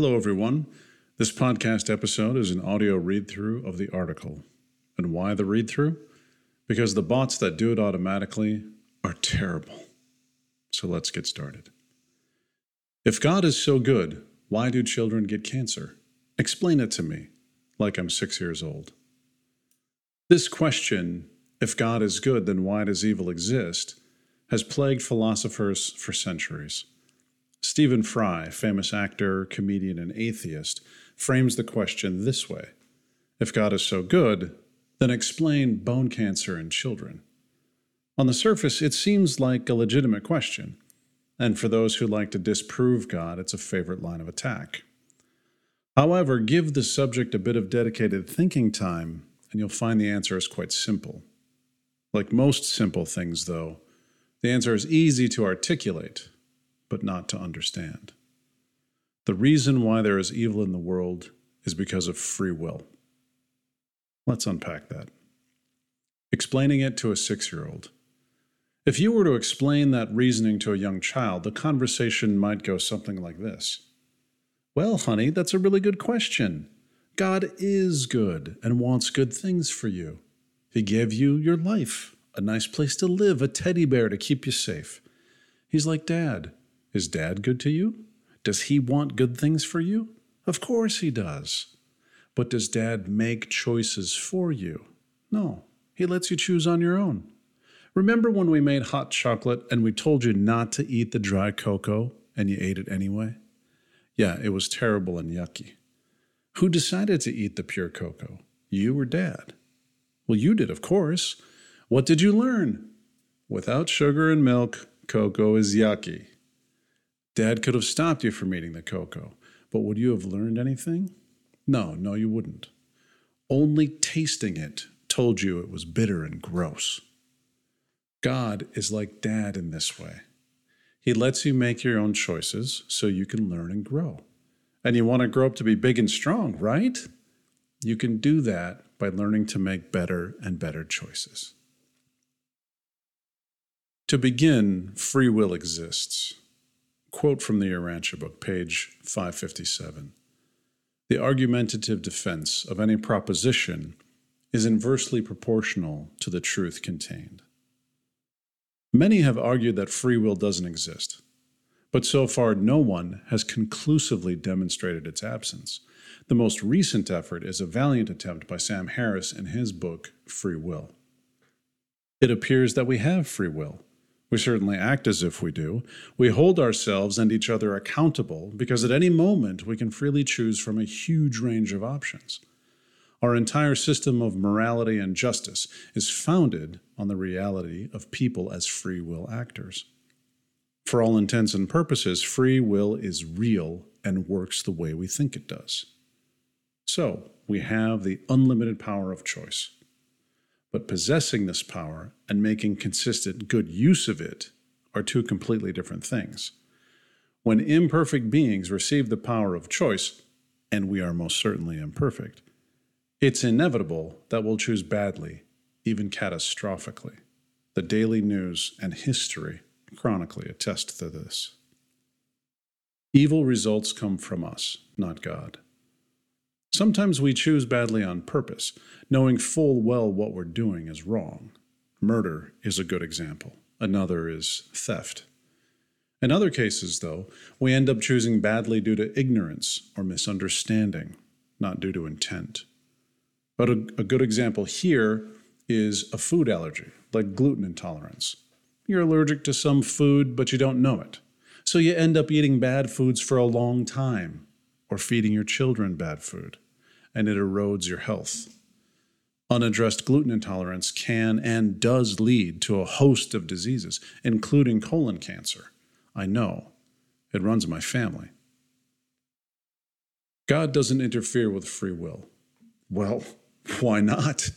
Hello, everyone. This podcast episode is an audio read-through of the article. And why the read-through? Because the bots that do it automatically are terrible. So let's get started. If God is so good, why do children get cancer? Explain it to me, like I'm 6 years old. This question, if God is good, then why does evil exist, has plagued philosophers for centuries. Stephen Fry, famous actor, comedian, and atheist, frames the question this way. If God is so good, then explain bone cancer in children. On the surface, it seems like a legitimate question, and for those who like to disprove God, it's a favorite line of attack. However, give the subject a bit of dedicated thinking time, and you'll find the answer is quite simple. Like most simple things, though, the answer is easy to articulate, but not to understand. The reason why there is evil in the world is because of free will. Let's unpack that. Explaining it to a 6-year-old. If you were to explain that reasoning to a young child, the conversation might go something like this. Well, honey, that's a really good question. God is good and wants good things for you. He gave you your life, a nice place to live, a teddy bear to keep you safe. He's like Dad. Is Dad good to you? Does he want good things for you? Of course he does. But does Dad make choices for you? No, he lets you choose on your own. Remember when we made hot chocolate and we told you not to eat the dry cocoa and you ate it anyway? Yeah, it was terrible and yucky. Who decided to eat the pure cocoa? You or Dad? Well, you did, of course. What did you learn? Without sugar and milk, cocoa is yucky. Dad could have stopped you from eating the cocoa, but would you have learned anything? No, you wouldn't. Only tasting it told you it was bitter and gross. God is like Dad in this way. He lets you make your own choices so you can learn and grow. And you want to grow up to be big and strong, right? You can do that by learning to make better and better choices. To begin, free will exists. Quote from The Urantia Book, page 557. The argumentative defense of any proposition is inversely proportional to the truth contained. Many have argued that free will doesn't exist, but so far no one has conclusively demonstrated its absence. The most recent effort is a valiant attempt by Sam Harris in his book, Free Will. It appears that we have free will. We certainly act as if we do. We hold ourselves and each other accountable because at any moment we can freely choose from a huge range of options. Our entire system of morality and justice is founded on the reality of people as free will actors. For all intents and purposes, free will is real and works the way we think it does. So, we have the unlimited power of choice. But possessing this power and making consistent good use of it are two completely different things. When imperfect beings receive the power of choice, and we are most certainly imperfect, it's inevitable that we'll choose badly, even catastrophically. The daily news and history chronically attest to this. Evil results come from us, not God. Sometimes we choose badly on purpose, knowing full well what we're doing is wrong. Murder is a good example. Another is theft. In other cases, though, we end up choosing badly due to ignorance or misunderstanding, not due to intent. But a good example here is a food allergy, like gluten intolerance. You're allergic to some food, but you don't know it. So you end up eating bad foods for a long time, or feeding your children bad food, and it erodes your health. Unaddressed gluten intolerance can and does lead to a host of diseases, including colon cancer. I know. It runs in my family. God doesn't interfere with free will. Well, why not?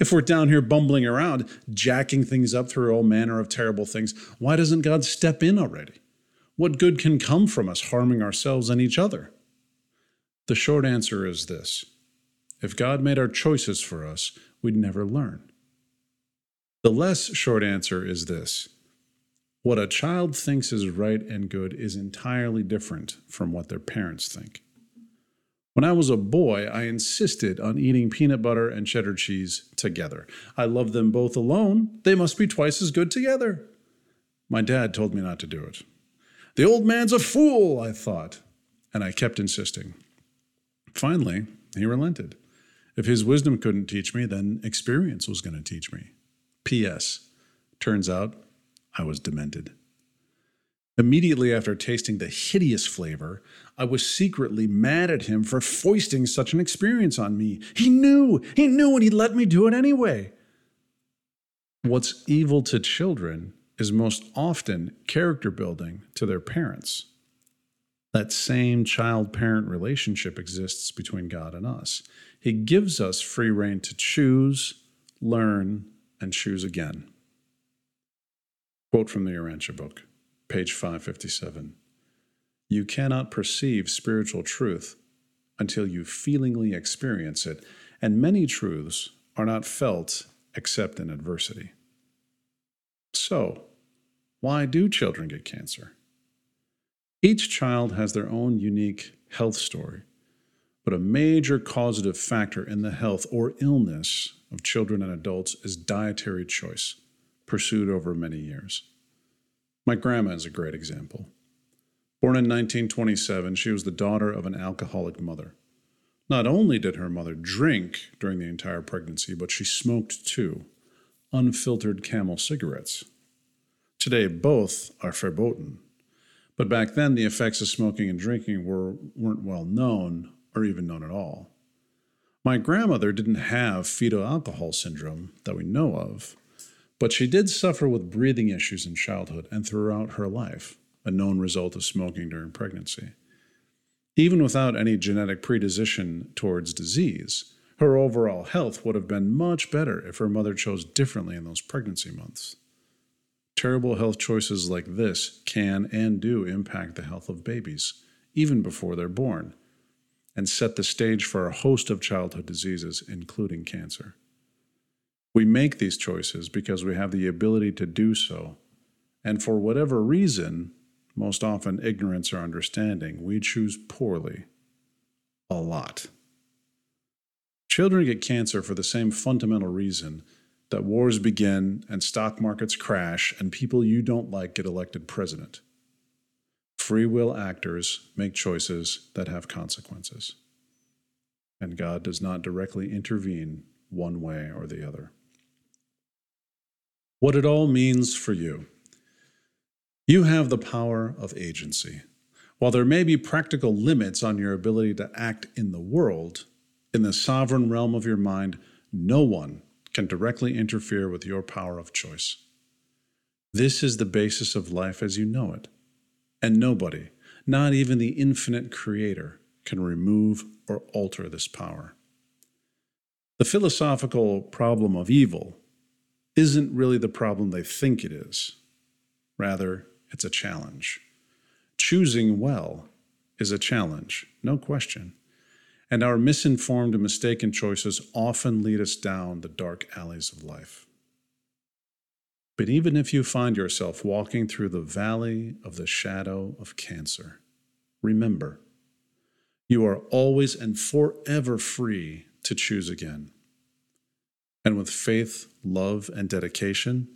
If we're down here bumbling around, jacking things up through all manner of terrible things, why doesn't God step in already? What good can come from us harming ourselves and each other? The short answer is this. If God made our choices for us, we'd never learn. The less short answer is this. What a child thinks is right and good is entirely different from what their parents think. When I was a boy, I insisted on eating peanut butter and cheddar cheese together. I love them both alone. They must be twice as good together. My dad told me not to do it. The old man's a fool, I thought, and I kept insisting. Finally, he relented. If his wisdom couldn't teach me, then experience was going to teach me. P.S. Turns out, I was demented. Immediately after tasting the hideous flavor, I was secretly mad at him for foisting such an experience on me. He knew, and he let me do it anyway. What's evil to children is most often character building to their parents. That same child-parent relationship exists between God and us. He gives us free rein to choose, learn, and choose again. Quote from the Urantia Book, page 557. You cannot perceive spiritual truth until you feelingly experience it, and many truths are not felt except in adversity. So, why do children get cancer? Each child has their own unique health story, but a major causative factor in the health or illness of children and adults is dietary choice, pursued over many years. My grandma is a great example. Born in 1927, she was the daughter of an alcoholic mother. Not only did her mother drink during the entire pregnancy, but she smoked too, unfiltered Camel cigarettes. Today, both are verboten. But back then, the effects of smoking and drinking weren't well known or even known at all. My grandmother didn't have fetal alcohol syndrome that we know of, but she did suffer with breathing issues in childhood and throughout her life, a known result of smoking during pregnancy. Even without any genetic predisposition towards disease, her overall health would have been much better if her mother chose differently in those pregnancy months. Terrible health choices like this can and do impact the health of babies, even before they're born, and set the stage for a host of childhood diseases, including cancer. We make these choices because we have the ability to do so, and for whatever reason, most often ignorance or understanding, we choose poorly. A lot. Children get cancer for the same fundamental reason that wars begin and stock markets crash and people you don't like get elected president. Free will actors make choices that have consequences, and God does not directly intervene one way or the other. What it all means for you. You have the power of agency. While there may be practical limits on your ability to act in the world, in the sovereign realm of your mind, no one can directly interfere with your power of choice. This is the basis of life as you know it, and nobody, not even the infinite Creator, can remove or alter this power. The philosophical problem of evil isn't really the problem they think it is. Rather, it's a challenge. Choosing well is a challenge, no question. And our misinformed and mistaken choices often lead us down the dark alleys of life. But even if you find yourself walking through the valley of the shadow of cancer, remember, you are always and forever free to choose again. And with faith, love, and dedication,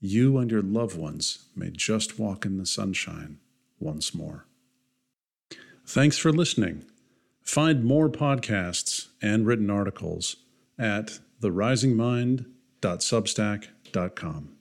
you and your loved ones may just walk in the sunshine once more. Thanks for listening. Find more podcasts and written articles at therisingmind.substack.com.